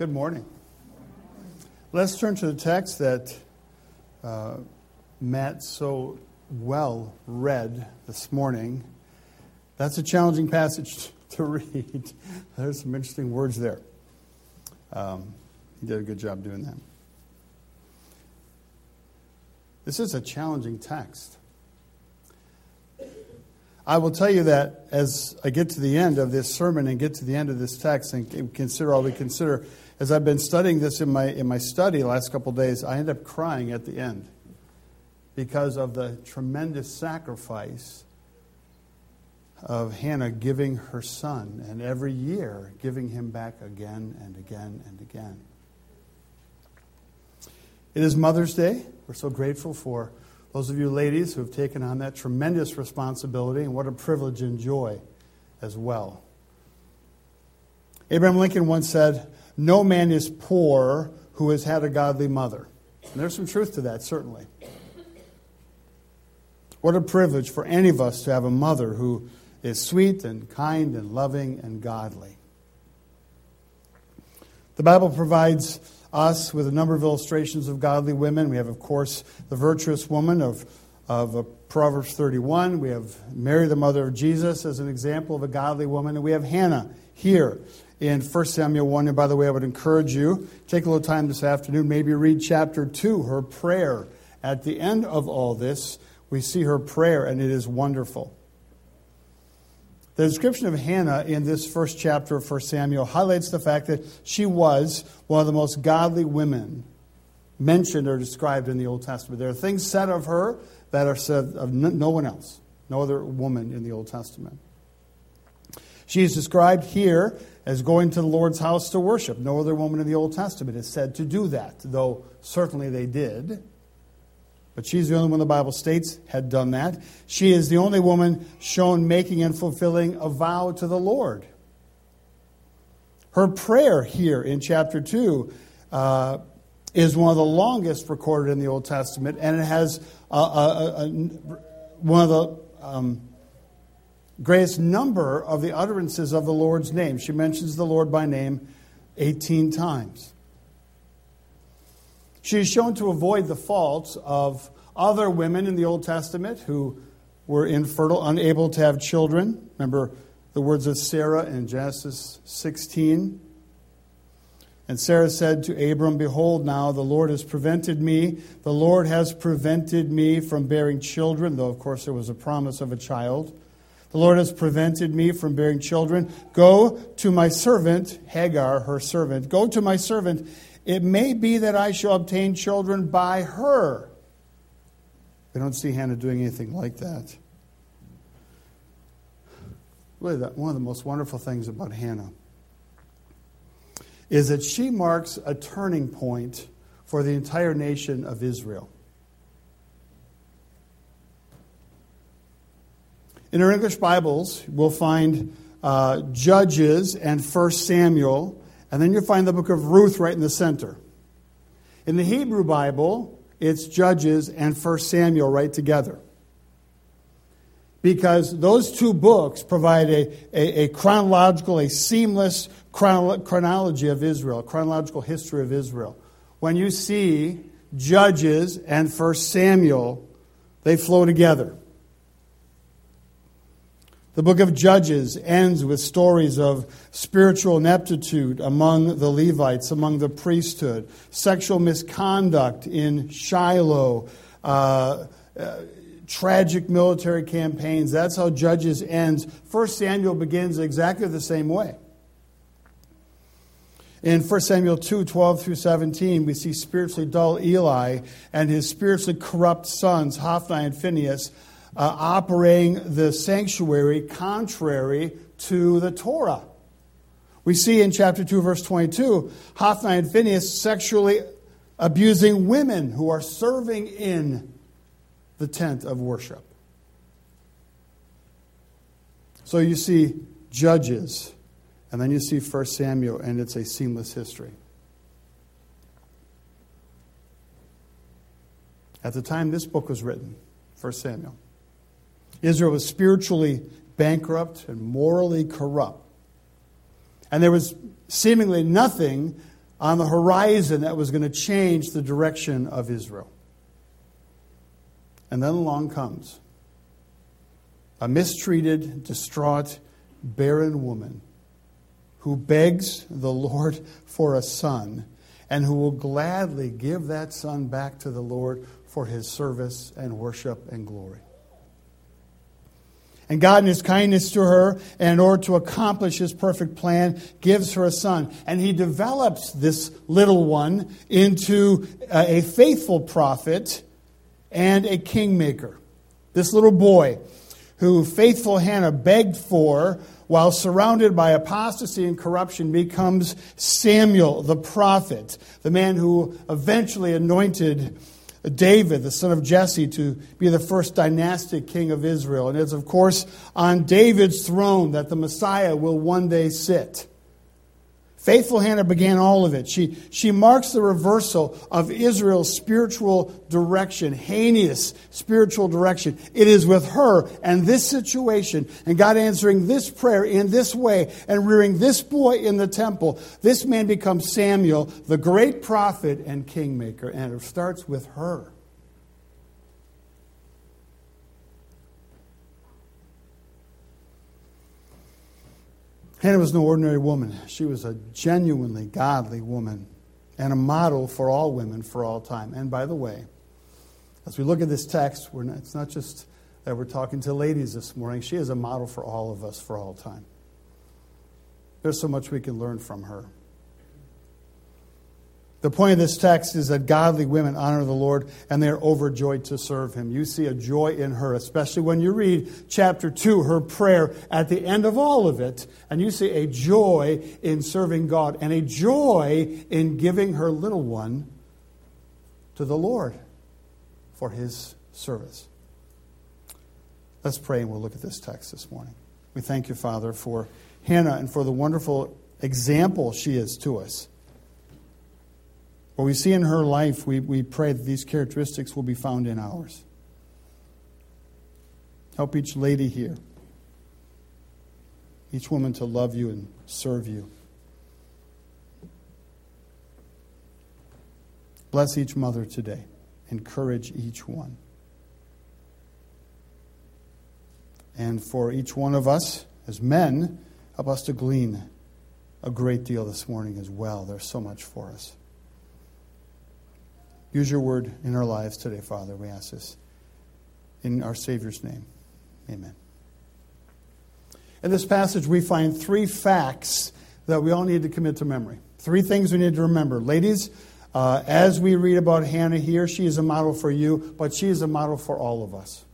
Good morning. Let's turn to the text that Matt so well read this morning. That's a challenging passage to read. There's some interesting words there. He did a good job doing that. This is a challenging text. I will tell you that as I get to the end of this sermon and get to the end of this text and consider all we consider, as I've been studying this in my study the last couple of days, I end up crying at the end because of the tremendous sacrifice of Hannah giving her son, and every year giving him back again and again and again. It is Mother's Day. We're so grateful for those of you ladies who have taken on that tremendous responsibility, and what a privilege and joy as well. Abraham Lincoln once said, "No man is poor who has had a godly mother." And there's some truth to that, certainly. What a privilege for any of us to have a mother who is sweet and kind and loving and godly. The Bible provides us with a number of illustrations of godly women. We have, of course, the virtuous woman of Proverbs 31. We have Mary, the mother of Jesus, as an example of a godly woman. And we have Hannah here in 1 Samuel 1. And by the way, I would encourage you, take a little time this afternoon, maybe read chapter 2, her prayer. At the end of all this, we see her prayer, and it is wonderful. The description of Hannah in this first chapter of 1 Samuel highlights the fact that she was one of the most godly women mentioned or described in the Old Testament. There are things said of her that are said of no one else, no other woman in the Old Testament. She is described here as going to the Lord's house to worship. No other woman in the Old Testament is said to do that, though certainly they did. But she's the only one the Bible states had done that. She is the only woman shown making and fulfilling a vow to the Lord. Her prayer here in chapter 2 is one of the longest recorded in the Old Testament, and it has one of the greatest number of the utterances of the Lord's name. She mentions the Lord by name 18 times. She is shown to avoid the faults of other women in the Old Testament who were infertile, unable to have children. Remember the words of Sarah in Genesis 16. And Sarah said to Abram, "Behold, now the Lord has prevented me. The Lord has prevented me from bearing children," though, of course, there was a promise of a child. "The Lord has prevented me from bearing children. Go to my servant," Hagar, her servant, "go to my servant. It may be that I shall obtain children by her." We don't see Hannah doing anything like that. Really, one of the most wonderful things about Hannah is that she marks a turning point for the entire nation of Israel. In our English Bibles, we'll find Judges and 1 Samuel. And then you'll find the book of Ruth right in the center. In the Hebrew Bible, it's Judges and 1 Samuel right together, because those two books provide a chronological, a seamless chronology of Israel, chronological history of Israel. When you see Judges and 1 Samuel, they flow together. The book of Judges ends with stories of spiritual ineptitude among the Levites, among the priesthood, sexual misconduct in Shiloh, tragic military campaigns. That's how Judges ends. 1 Samuel begins exactly the same way. In 1 Samuel 2, 12 through 17, we see spiritually dull Eli and his spiritually corrupt sons, Hophni and Phinehas, operating the sanctuary contrary to the Torah. We see in chapter 2, verse 22, Hophni and Phinehas sexually abusing women who are serving in the tent of worship. So you see Judges, and then you see 1 Samuel, and it's a seamless history. At the time this book was written, 1 Samuel, Israel was spiritually bankrupt and morally corrupt. And there was seemingly nothing on the horizon that was going to change the direction of Israel. And then along comes a mistreated, distraught, barren woman who begs the Lord for a son and who will gladly give that son back to the Lord for his service and worship and glory. And God, in his kindness to her, and in order to accomplish his perfect plan, gives her a son. And he develops this little one into a faithful prophet and a kingmaker. This little boy, who faithful Hannah begged for, while surrounded by apostasy and corruption, becomes Samuel the prophet, the man who eventually anointed David, the son of Jesse, to be the first dynastic king of Israel. And it's, of course, on David's throne that the Messiah will one day sit. Faithful Hannah began all of it. She marks the reversal of Israel's spiritual direction, heinous spiritual direction. It is with her and this situation, and God answering this prayer in this way and rearing this boy in the temple, this man becomes Samuel, the great prophet and kingmaker. And it starts with her. Hannah was no ordinary woman. She was a genuinely godly woman and a model for all women for all time. And by the way, as we look at this text, it's not just that we're talking to ladies this morning. She is a model for all of us for all time. There's so much we can learn from her. The point of this text is that godly women honor the Lord and they are overjoyed to serve him. You see a joy in her, especially when you read chapter 2, her prayer at the end of all of it. And you see a joy in serving God and a joy in giving her little one to the Lord for his service. Let's pray and we'll look at this text this morning. We thank you, Father, for Hannah and for the wonderful example she is to us. What we see in her life, we pray that these characteristics will be found in ours. Help each lady here, each woman, to love you and serve you. Bless each mother today. Encourage each one. And for each one of us, as men, help us to glean a great deal this morning as well. There's so much for us. Use your word in our lives today, Father. We ask this in our Savior's name. Amen. In this passage, we find three facts that we all need to commit to memory. Three things we need to remember. Ladies, as we read about Hannah here, she is a model for you, but she is a model for all of us.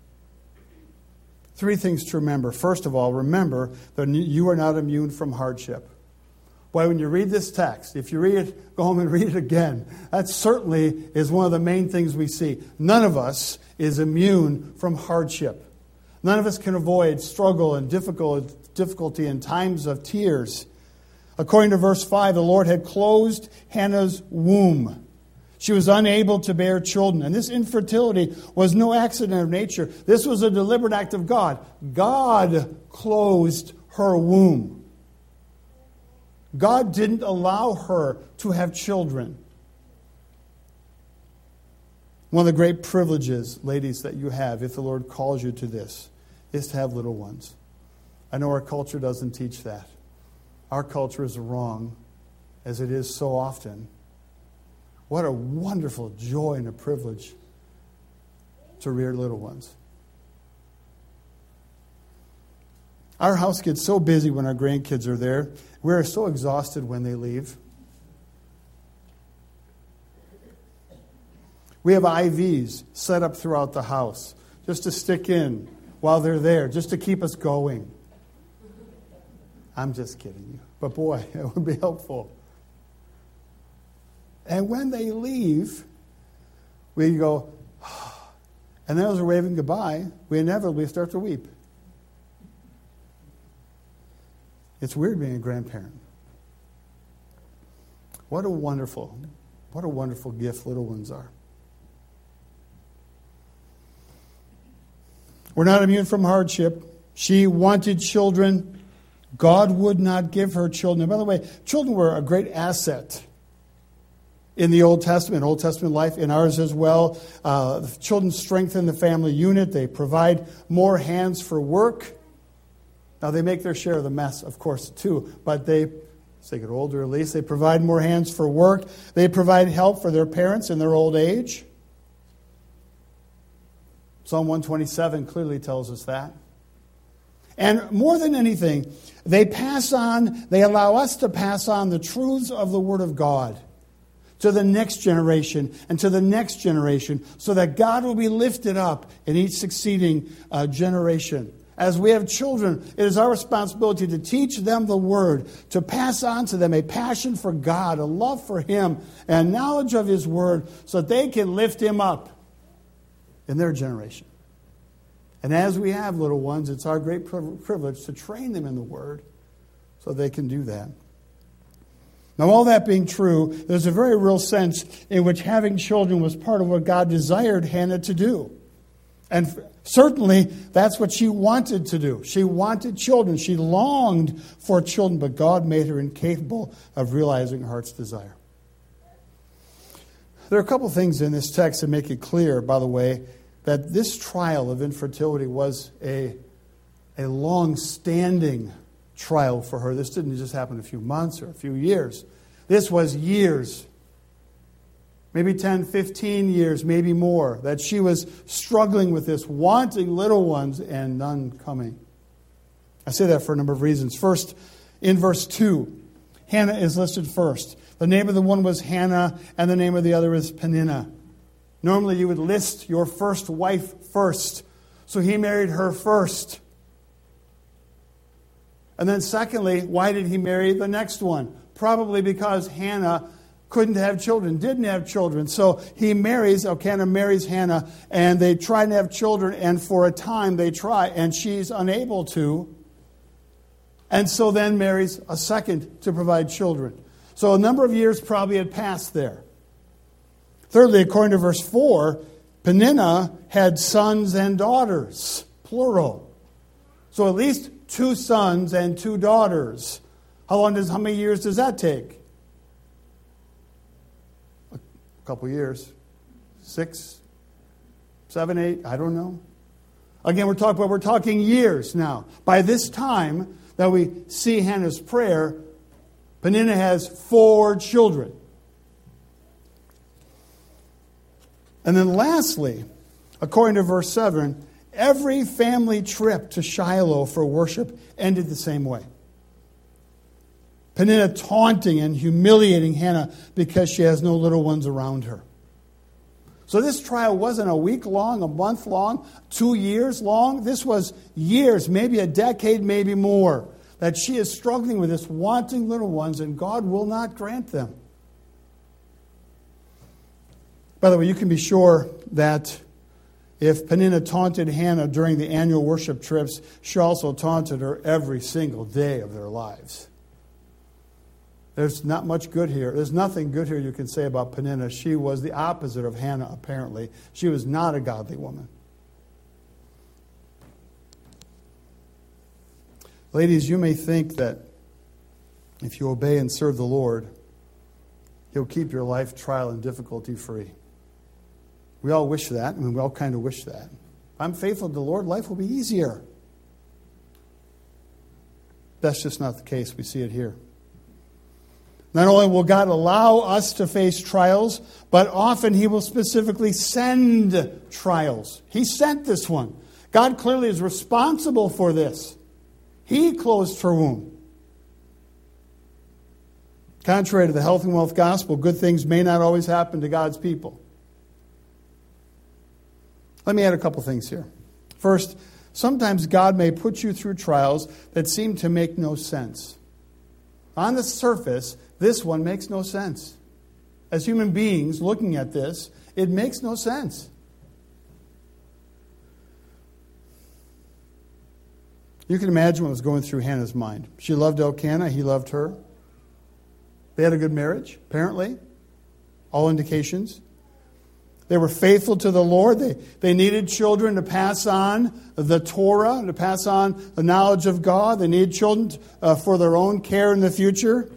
Three things to remember. First of all, remember that you are not immune from hardship. Why, when you read this text, if you read it, go home and read it again. That certainly is one of the main things we see. None of us is immune from hardship. None of us can avoid struggle and difficulty in times of tears. According to verse 5, the Lord had closed Hannah's womb. She was unable to bear children. And this infertility was no accident of nature. This was a deliberate act of God. God closed her womb. God didn't allow her to have children. One of the great privileges, ladies, that you have, if the Lord calls you to this, is to have little ones. I know our culture doesn't teach that. Our culture is wrong, as it is so often. What a wonderful joy and a privilege to rear little ones. Our house gets so busy when our grandkids are there. We're so exhausted when they leave. We have IVs set up throughout the house just to stick in while they're there, just to keep us going. I'm just kidding you. But boy, it would be helpful. And when they leave, we go, oh. And then as we're waving goodbye, we inevitably start to weep. It's weird being a grandparent. What a wonderful gift little ones are. We're not immune from hardship. She wanted children. God would not give her children. And by the way, children were a great asset in the Old Testament life, in ours as well. The children strengthen the family unit. They provide more hands for work. Now, they make their share of the mess, of course, too, but they, as they get older at least, they provide more hands for work. They provide help for their parents in their old age. Psalm 127 clearly tells us that. And more than anything, they allow us to pass on the truths of the Word of God to the next generation and to the next generation, so that God will be lifted up in each succeeding generation. As we have children, it is our responsibility to teach them the Word, to pass on to them a passion for God, a love for Him, and knowledge of His Word, so that they can lift Him up in their generation. And as we have little ones, it's our great privilege to train them in the Word so they can do that. Now, all that being true, there's a very real sense in which having children was part of what God desired Hannah to do. And certainly, that's what she wanted to do. She wanted children. She longed for children, but God made her incapable of realizing her heart's desire. There are a couple things in this text that make it clear, by the way, that this trial of infertility was a long-standing trial for her. This didn't just happen a few months or a few years. This was years, maybe 10, 15 years, maybe more, that she was struggling with this, wanting little ones and none coming. I say that for a number of reasons. First, in verse 2, Hannah is listed first. The name of the one was Hannah, and the name of the other is Peninnah. Normally, you would list your first wife first. So he married her first. And then secondly, why did he marry the next one? Probably because Hannah couldn't have children, didn't have children. So Elkanah marries Hannah, and they try to have children, and for a time they try, and she's unable to. And so then marries a second to provide children. So a number of years probably had passed there. Thirdly, according to verse 4, Peninnah had sons and daughters, plural. So at least 2 sons and 2 daughters. How many years does that take? A couple years. 6, 7, 8, I don't know. Again, we're talking years now. By this time that we see Hannah's prayer, Peninnah has 4 children. And then lastly, according to verse 7, every family trip to Shiloh for worship ended the same way. Peninnah taunting and humiliating Hannah because she has no little ones around her. So this trial wasn't a week long, a month long, 2 years long. This was years, maybe a decade, maybe more, that she is struggling with this, wanting little ones, and God will not grant them. By the way, you can be sure that if Peninnah taunted Hannah during the annual worship trips, she also taunted her every single day of their lives. There's not much good here. There's nothing good here you can say about Peninnah. She was the opposite of Hannah, apparently. She was not a godly woman. Ladies, you may think that if you obey and serve the Lord, He'll keep your life trial and difficulty free. We all wish that, and we all kind of wish that. If I'm faithful to the Lord, life will be easier. That's just not the case. We see it here. Not only will God allow us to face trials, but often He will specifically send trials. He sent this one. God clearly is responsible for this. He closed her womb. Contrary to the health and wealth gospel, good things may not always happen to God's people. Let me add a couple things here. First, sometimes God may put you through trials that seem to make no sense. On the surface, this one makes no sense. As human beings looking at this, it makes no sense. You can imagine what was going through Hannah's mind. She loved Elkanah, he loved her. They had a good marriage, apparently. All indications. They were faithful to the Lord. They needed children to pass on the Torah, to pass on the knowledge of God. They needed children for their own care in the future.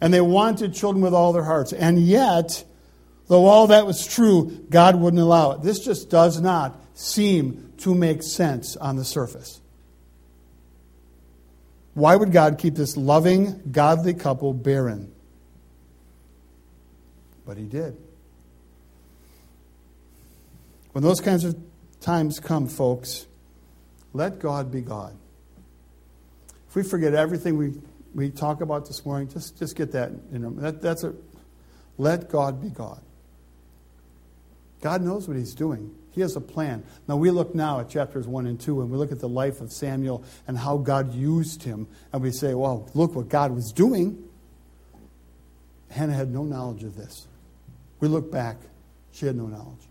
and they wanted children with all their hearts. And yet, though all that was true, God wouldn't allow it. This just does not seem to make sense on the surface. Why would God keep this loving, godly couple barren? But he did. When those kinds of times come, folks, let God be God. If we forget everything we talk about this morning, just get that. Let God be God. God knows what he's doing. He has a plan. Now, we look now at chapters 1 and 2, and we look at the life of Samuel and how God used him, and we say, well, look what God was doing. Hannah had no knowledge of this. We look back. She had no knowledge.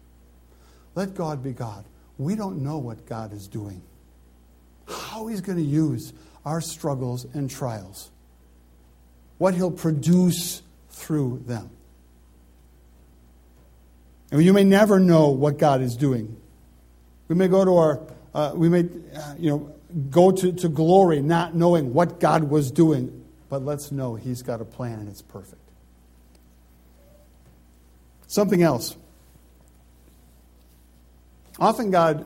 Let God be God. We don't know what God is doing, how he's going to use our struggles and trials, what he'll produce through them. And you may never know what God is doing. We may go to to glory not knowing what God was doing, but let's know he's got a plan and it's perfect. Something else. Often God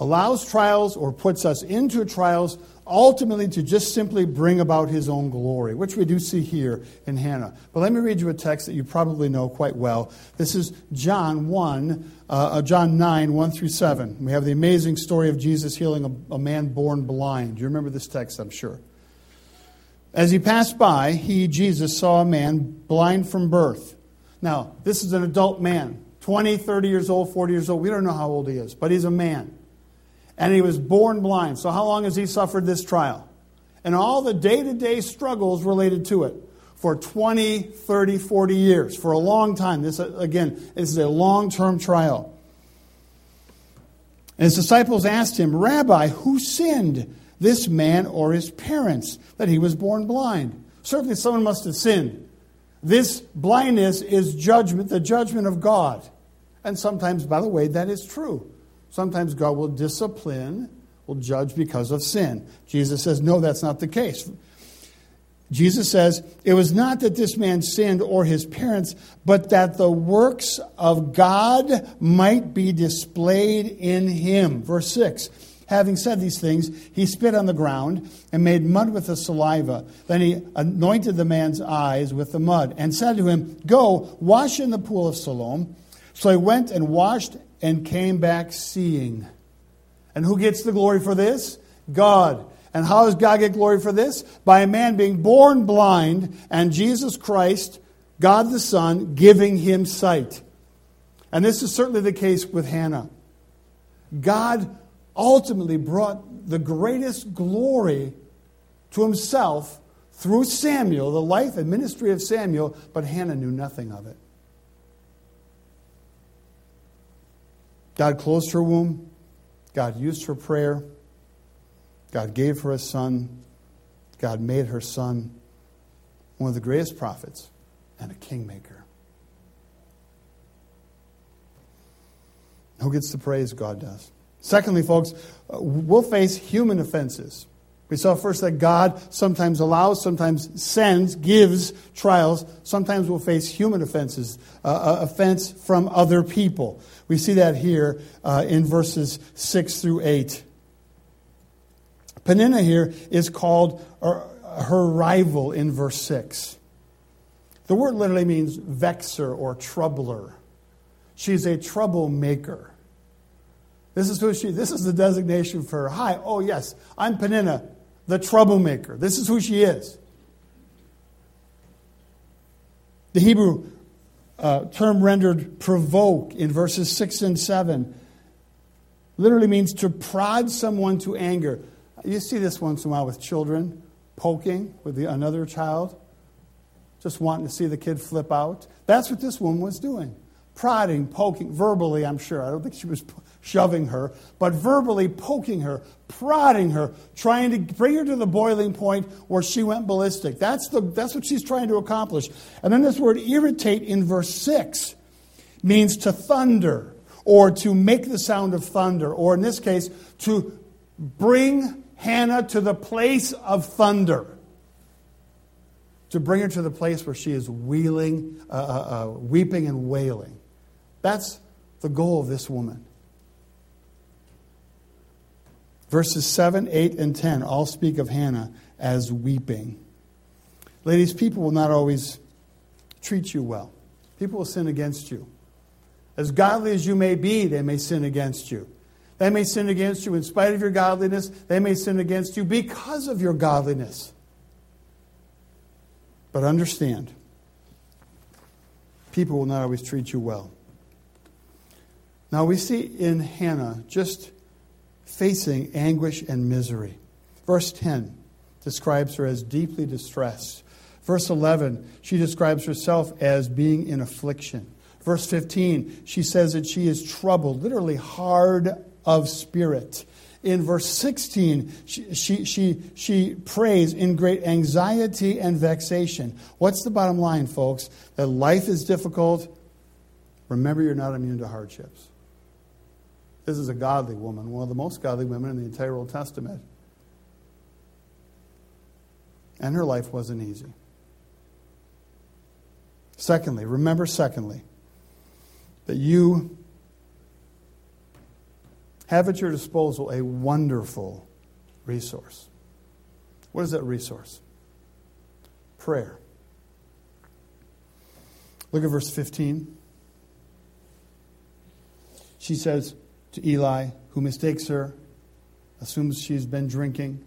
allows trials or puts us into trials ultimately to just simply bring about his own glory, which we do see here in Hannah. But let me read you a text that you probably know quite well. This is John 9, 1 through 7. We have the amazing story of Jesus healing a man born blind. You remember this text, I'm sure. As he passed by, he, Jesus, saw a man blind from birth. Now, this is an adult man, 20, 30 years old, 40 years old. We don't know how old he is, but he's a man. And he was born blind. So how long has he suffered this trial? And all the day-to-day struggles related to it for 20, 30, 40 years, for a long time. This, again, is a long-term trial. And his disciples asked him, Rabbi, who sinned, this man or his parents, that he was born blind? Certainly someone must have sinned. This blindness is judgment, the judgment of God. And sometimes, by the way, that is true. Sometimes God will discipline, will judge because of sin. Jesus says, no, that's not the case. Jesus says, it was not that this man sinned or his parents, but that the works of God might be displayed in him. Verse 6, having said these things, he spit on the ground and made mud with the saliva. Then he anointed the man's eyes with the mud and said to him, go, wash in the pool of Siloam. So he went and washed and came back seeing. And who gets the glory for this? God. And how does God get glory for this? By a man being born blind and Jesus Christ, God the Son, giving him sight. And this is certainly the case with Hannah. God ultimately brought the greatest glory to himself through Samuel, the life and ministry of Samuel, but Hannah knew nothing of it. God closed her womb. God used her prayer. God gave her a son. God made her son one of the greatest prophets and a kingmaker. Who gets the praise? God does. Secondly, folks, we'll face human offenses. We saw first that God sometimes allows, sometimes sends, gives trials. Sometimes we'll face human offenses, offense from other people. We see that here in verses 6 through 8. Peninnah here is called her rival in verse 6. The word literally means vexer or troubler. She's a troublemaker. This is the designation for her. Hi, oh yes, I'm Peninnah, the troublemaker. This is who she is. The Hebrew term rendered provoke in verses 6 and 7 literally means to prod someone to anger. You see this once in a while with children poking with another child, just wanting to see the kid flip out. That's what this woman was doing. Prodding, poking, verbally, I'm sure. I don't think she was shoving her, but verbally poking her, prodding her, trying to bring her to the boiling point where she went ballistic. That's what she's trying to accomplish. And then this word irritate in verse 6 means to thunder or to make the sound of thunder, or in this case, to bring Hannah to the place of thunder. to bring her to the place where she is weeping and wailing. That's the goal of this woman. Verses 7, 8, and 10 all speak of Hannah as weeping. Ladies, people will not always treat you well. People will sin against you. As godly as you may be, they may sin against you. They may sin against you in spite of your godliness. They may sin against you because of your godliness. But understand, people will not always treat you well. Now we see in Hannah just facing anguish and misery. Verse 10 describes her as deeply distressed. Verse 11, she describes herself as being in affliction. Verse 15, she says that she is troubled, literally hard of spirit. In verse 16, she prays in great anxiety and vexation. What's the bottom line, folks? That life is difficult. Remember, you're not immune to hardships. This is a godly woman, one of the most godly women in the entire Old Testament. And her life wasn't easy. Secondly, remember, that you have at your disposal a wonderful resource. What is that resource? Prayer. Look at verse 15. She says to Eli, who mistakes her, assumes she's been drinking,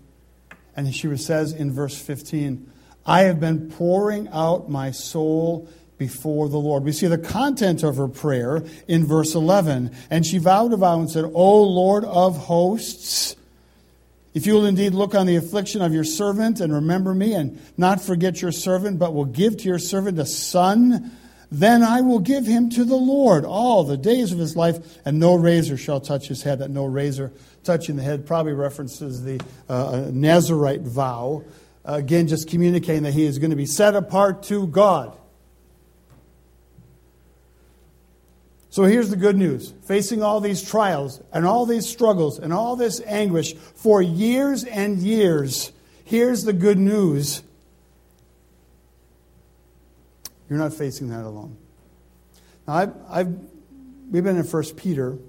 and she says in verse 15, I have been pouring out my soul before the Lord. We see the content of her prayer in verse 11. And she vowed a vow and said, O Lord of hosts, if you will indeed look on the affliction of your servant and remember me and not forget your servant, but will give to your servant a son, then I will give him to the Lord all the days of his life, and no razor shall touch his head. That no razor touching the head probably references the Nazarite vow. Again, just communicating that he is going to be set apart to God. So here's the good news. Facing all these trials and all these struggles and all this anguish for years and years, here's the good news. You're not facing that alone. Now, we've been in 1 Peter,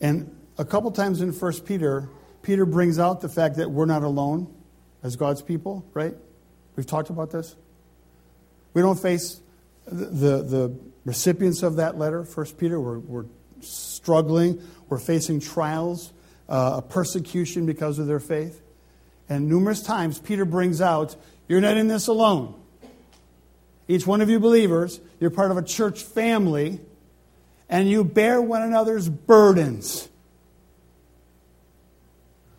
and a couple times in 1 Peter, Peter brings out the fact that we're not alone as God's people, right? We've talked about this. We don't face the recipients of that letter, 1 Peter, we're struggling. We're facing trials, persecution because of their faith. And numerous times, Peter brings out, you're not in this alone. Each one of you believers, you're part of a church family, and you bear one another's burdens.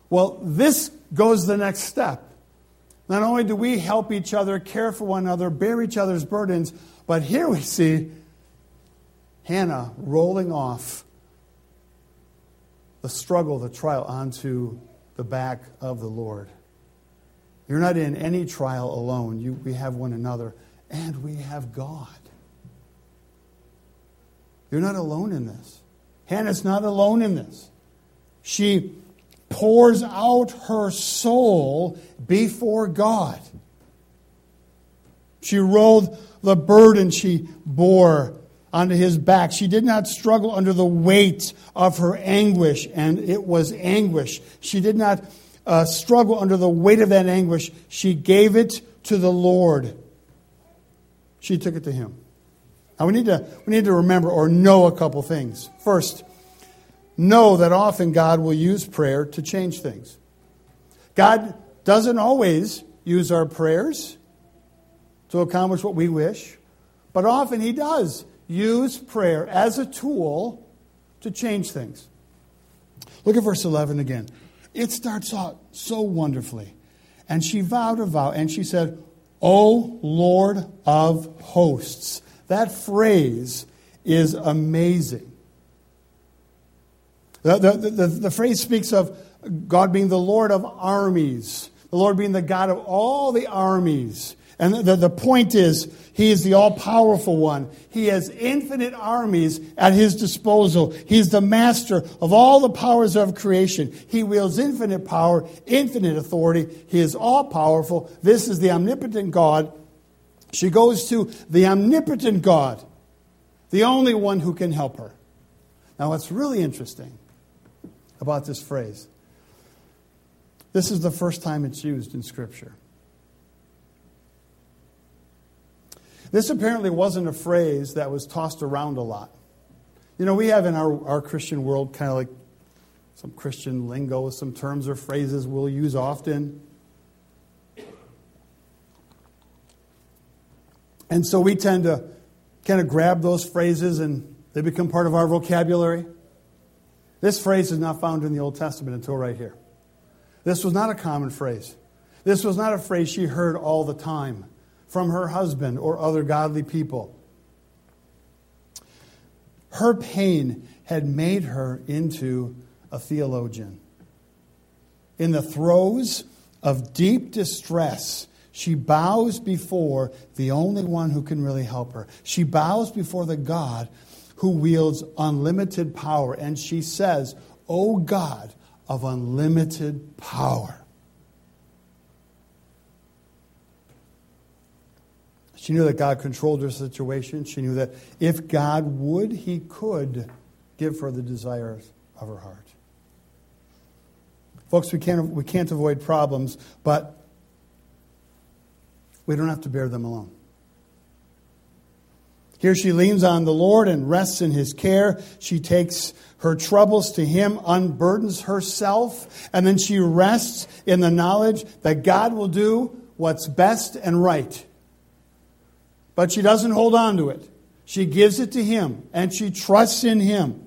Well, this goes the next step. Not only do we help each other, care for one another, bear each other's burdens, but here we see Hannah rolling off the struggle, the trial, onto the back of the Lord. You're not in any trial alone. We have one another, and we have God. You're not alone in this. Hannah's not alone in this. She pours out her soul before God. She rolled the burden she bore onto his back. She did not struggle under the weight of her anguish, and it was anguish. She did not struggle under the weight of that anguish. She gave it to the Lord. She took it to him. Now we need to remember or know a couple things. First, know that often God will use prayer to change things. God doesn't always use our prayers to accomplish what we wish, but often he does use prayer as a tool to change things. Look at verse 11 again. It starts out so wonderfully. And she vowed a vow, and she said, O Lord of hosts. That phrase is amazing. The phrase speaks of God being the Lord of armies, the Lord being the God of all the armies. And the point is, he is the all-powerful one. He has infinite armies at his disposal. He's the master of all the powers of creation. He wields infinite power, infinite authority. He is all-powerful. This is the omnipotent God. She goes to the omnipotent God, the only one who can help her. Now, what's really interesting about this phrase, this is the first time it's used in Scripture. This apparently wasn't a phrase that was tossed around a lot. You know, we have in our Christian world kind of like some Christian lingo, some terms or phrases we'll use often. And so we tend to kind of grab those phrases and they become part of our vocabulary. This phrase is not found in the Old Testament until right here. This was not a common phrase. This was not a phrase she heard all the time from her husband or other godly people. Her pain had made her into a theologian. In the throes of deep distress, she bows before the only one who can really help her. She bows before the God who wields unlimited power. And she says, "O God of unlimited power." She knew that God controlled her situation. She knew that if God would, he could give her the desires of her heart. Folks, we can't avoid problems, but we don't have to bear them alone. Here she leans on the Lord and rests in his care. She takes her troubles to him, unburdens herself, and then she rests in the knowledge that God will do what's best and right. But she doesn't hold on to it. She gives it to him, and she trusts in him.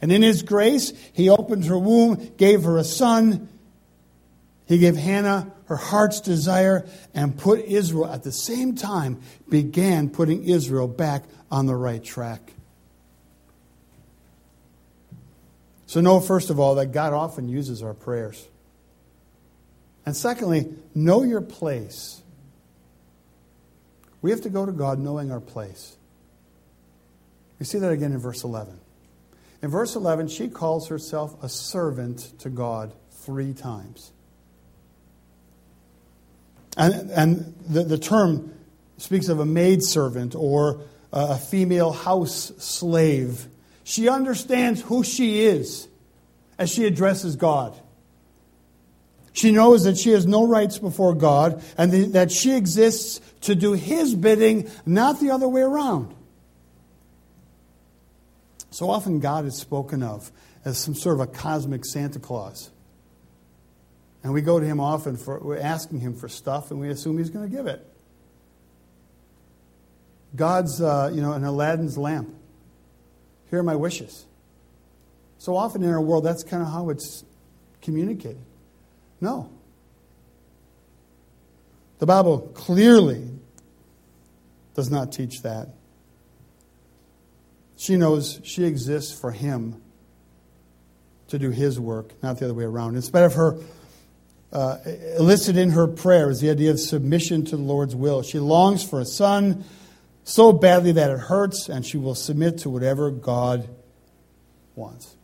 And in his grace, he opened her womb, gave her a son. He gave Hannah her heart's desire and put Israel, at the same time, began putting Israel back on the right track. So know, first of all, that God often uses our prayers. And secondly, know your place. We have to go to God knowing our place. We see that again in verse 11. In verse 11, she calls herself a servant to God 3 times. And the term speaks of a maidservant or a female house slave. She understands who she is as she addresses God. She knows that she has no rights before God and that she exists to do his bidding, not the other way around. So often God is spoken of as some sort of a cosmic Santa Claus. And we go to him often we're asking him for stuff and we assume he's going to give it. God's, an Aladdin's lamp. Here are my wishes. So often in our world, that's kind of how it's communicated. No. The Bible clearly does not teach that. She knows she exists for him to do his work, not the other way around. Instead of her, elicited in her prayer is the idea of submission to the Lord's will. She longs for a son so badly that it hurts, and she will submit to whatever God wants.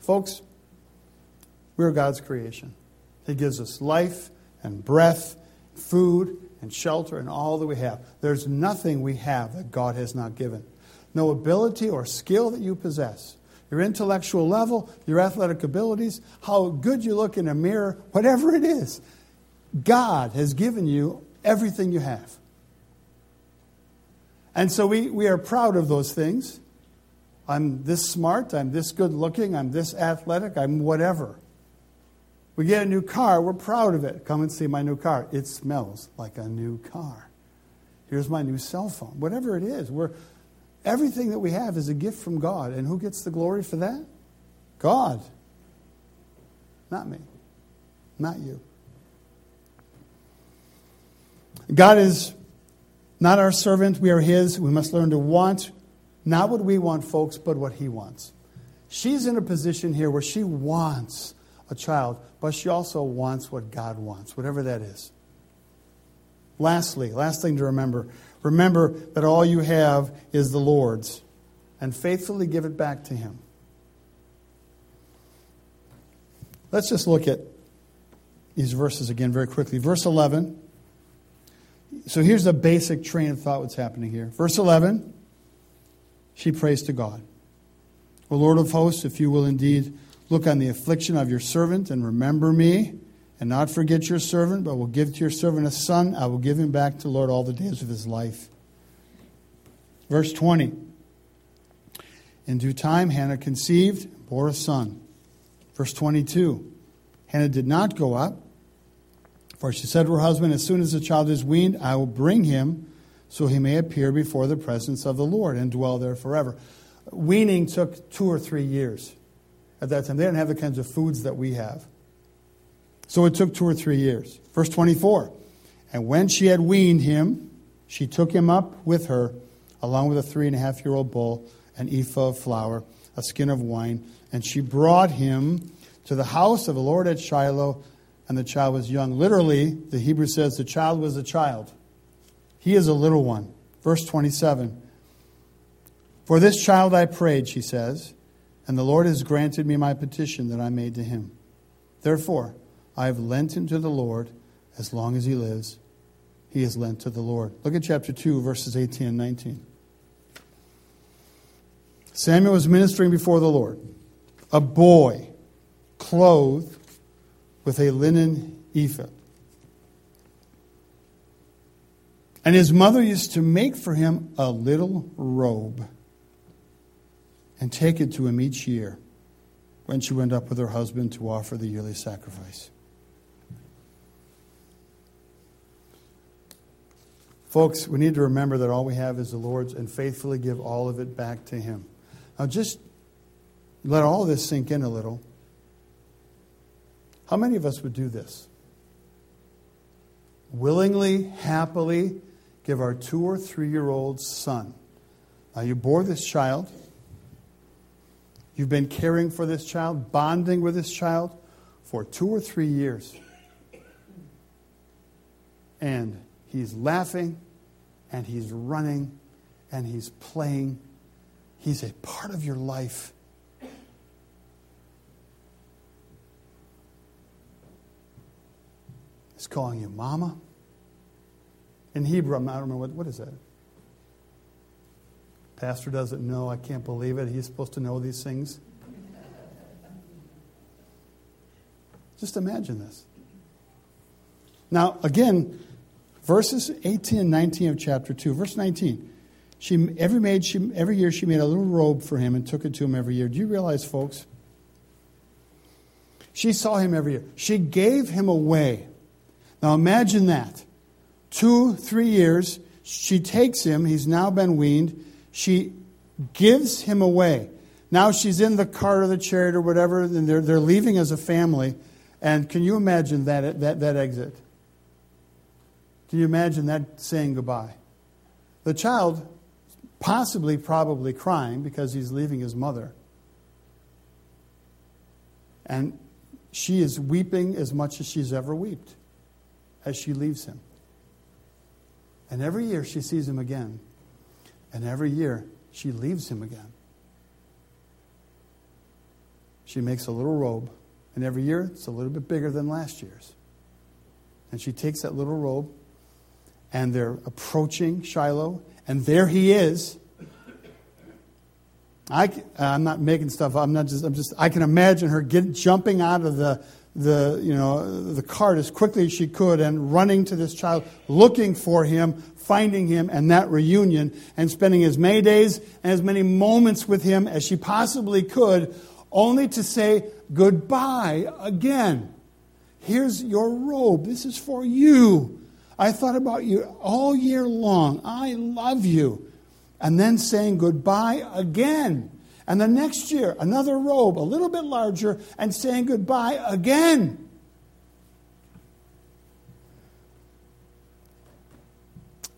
Folks, we're God's creation. He gives us life and breath, food and shelter and all that we have. There's nothing we have that God has not given. No ability or skill that you possess. Your intellectual level, your athletic abilities, how good you look in a mirror, whatever it is. God has given you everything you have. And so we are proud of those things. I'm this smart, I'm this good looking, I'm this athletic, I'm whatever. We get a new car, we're proud of it. Come and see my new car. It smells like a new car. Here's my new cell phone. Whatever it is, everything that we have is a gift from God. And who gets the glory for that? God. Not me. Not you. God is not our servant. We are his. We must learn to want not what we want, folks, but what he wants. She's in a position here where she wants a child, but she also wants what God wants, whatever that is. Lastly, last thing to remember. Remember that all you have is the Lord's, and faithfully give it back to Him. Let's just look at these verses again very quickly. Verse 11. So here's the basic train of thought what's happening here. Verse 11, she prays to God. O Lord of hosts, if you will indeed look on the affliction of your servant and remember me, and not forget your servant, but will give to your servant a son, I will give him back to the Lord all the days of his life. Verse 20. In due time, Hannah conceived and bore a son. Verse 22. Hannah did not go up, for she said to her husband, as soon as the child is weaned, I will bring him, so he may appear before the presence of the Lord and dwell there forever. Weaning took 2 or 3 years at that time. They didn't have the kinds of foods that we have. So it took 2 or 3 years. Verse 24, and when she had weaned him, she took him up with her, along with a 3.5-year-old bull, an ephah of flour, a skin of wine, and she brought him to the house of the Lord at Shiloh, and the child was young. Literally, the Hebrew says the child was a child. He is a little one. Verse 27, for this child I prayed, she says, and the Lord has granted me my petition that I made to him. Therefore, I have lent him to the Lord. As long as he lives, he is lent to the Lord. Look at chapter 2, verses 18 and 19. Samuel was ministering before the Lord, a boy clothed with a linen ephah. And his mother used to make for him a little robe and take it to him each year when she went up with her husband to offer the yearly sacrifice. Folks, we need to remember that all we have is the Lord's and faithfully give all of it back to Him. Now just let all this sink in a little. How many of us would do this? Willingly, happily give our 2 or 3-year-old son. Now you bore this child. You've been caring for this child, bonding with this child for 2 or 3 years. And he's laughing, and he's running, and he's playing. He's a part of your life. He's calling you mama. In Hebrew, I don't remember, what is that? Pastor doesn't know. I can't believe it. He's supposed to know these things. Just imagine this. Now, again, verses 18 and 19 of chapter 2. Verse 19, every year she made a little robe for him and took it to him every year. Do you realize, folks? She saw him every year. She gave him away. Now imagine that. 2, 3 years, she takes him. He's now been weaned. She gives him away. Now she's in the cart or the chariot or whatever, and they're leaving as a family. And can you imagine that exit? Do you imagine that saying goodbye? The child possibly, probably crying because he's leaving his mother. And she is weeping as much as she's ever wept as she leaves him. And every year she sees him again. And every year she leaves him again. She makes a little robe. And every year it's a little bit bigger than last year's. And she takes that little robe, and they're approaching Shiloh, and there he is. I'm not making stuff up. I can imagine her jumping out of the cart as quickly as she could and running to this child, looking for him, finding him, and that reunion, and spending as many days and as many moments with him as she possibly could, only to say goodbye again. Here's your robe. This is for you. I thought about you all year long. I love you. And then saying goodbye again. And the next year, another robe, a little bit larger, and saying goodbye again.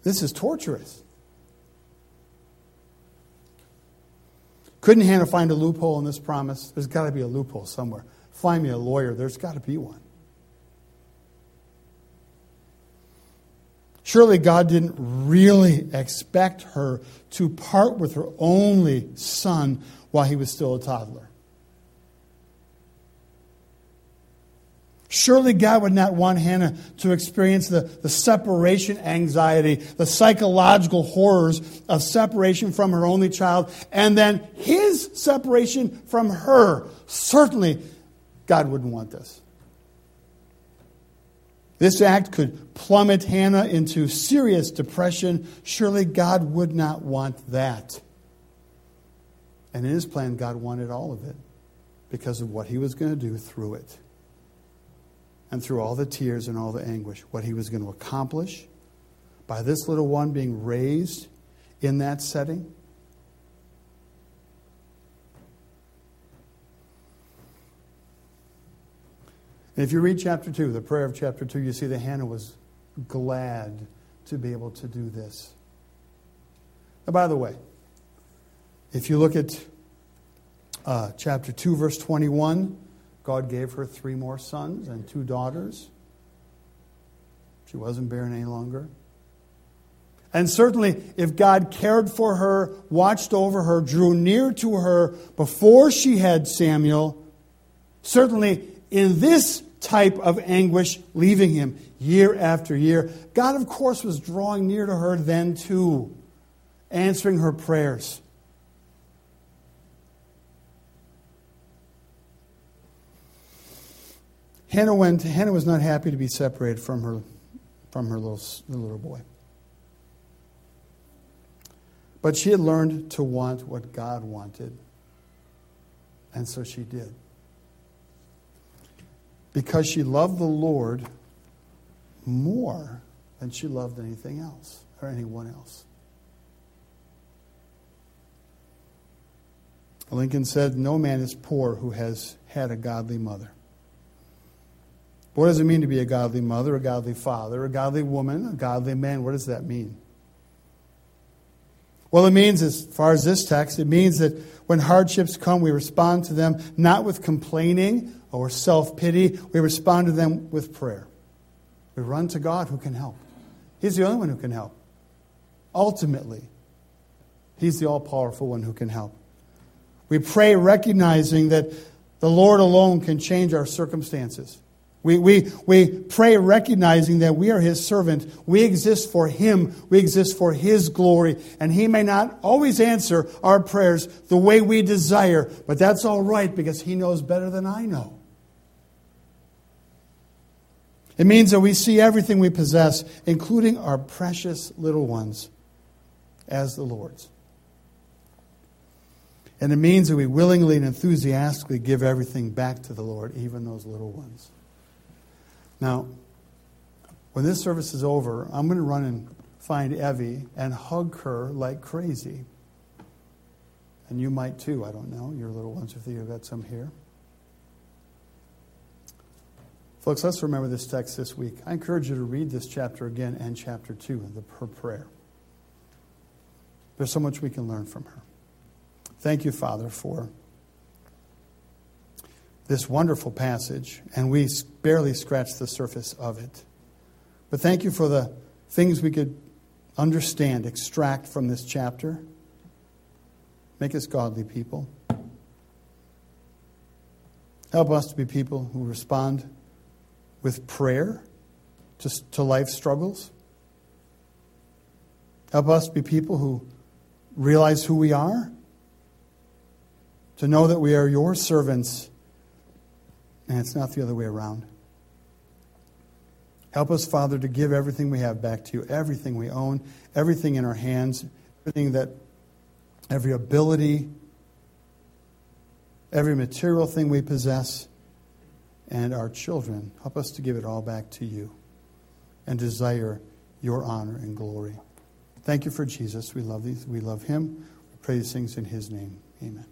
This is torturous. Couldn't Hannah find a loophole in this promise? There's got to be a loophole somewhere. Find me a lawyer. There's got to be one. Surely God didn't really expect her to part with her only son while he was still a toddler. Surely God would not want Hannah to experience the separation anxiety, the psychological horrors of separation from her only child, and then his separation from her. Certainly, God wouldn't want this. This act could plummet Hannah into serious depression. Surely God would not want that. And in his plan, God wanted all of it because of what he was going to do through it. And through all the tears and all the anguish, what he was going to accomplish by this little one being raised in that setting. And if you read chapter 2, the prayer of chapter 2, you see that Hannah was glad to be able to do this. Now, by the way, if you look at chapter 2, verse 21, God gave her 3 more sons and 2 daughters. She wasn't barren any longer. And certainly, if God cared for her, watched over her, drew near to her before she had Samuel, certainly in this type of anguish, leaving him year after year, God, of course, was drawing near to her then too, answering her prayers. Hannah was not happy to be separated from her little boy. But she had learned to want what God wanted. And so she did. Because she loved the Lord more than she loved anything else or anyone else. Lincoln said, "No man is poor who has had a godly mother." What does it mean to be a godly mother, a godly father, a godly woman, a godly man? What does that mean? Well, it means, as far as this text, it means that when hardships come, we respond to them not with complaining or self-pity. We respond to them with prayer. We run to God who can help. He's the only one who can help. Ultimately, he's the all-powerful one who can help. We pray recognizing that the Lord alone can change our circumstances. We pray recognizing that we are his servant. We exist for him. We exist for his glory. And he may not always answer our prayers the way we desire, but that's all right because he knows better than I know. It means that we see everything we possess, including our precious little ones, as the Lord's. And it means that we willingly and enthusiastically give everything back to the Lord, even those little ones. Now, when this service is over, I'm going to run and find Evie and hug her like crazy. And you might too, I don't know. Your little ones, if you've got some here. Folks, let's remember this text this week. I encourage you to read this chapter again and chapter 2 of her prayer. There's so much we can learn from her. Thank you, Father, for this wonderful passage, and we barely scratched the surface of it. But thank you for the things we could understand, extract from this chapter. Make us godly people. Help us to be people who respond with prayer to life struggles. Help us be people who realize who we are, to know that we are your servants, and it's not the other way around. Help us, Father, to give everything we have back to you, everything we own, everything in our hands, every ability, every material thing we possess, and our children. Help us to give it all back to you and desire your honor and glory. Thank you for Jesus. We love him. We pray these things in his name. Amen.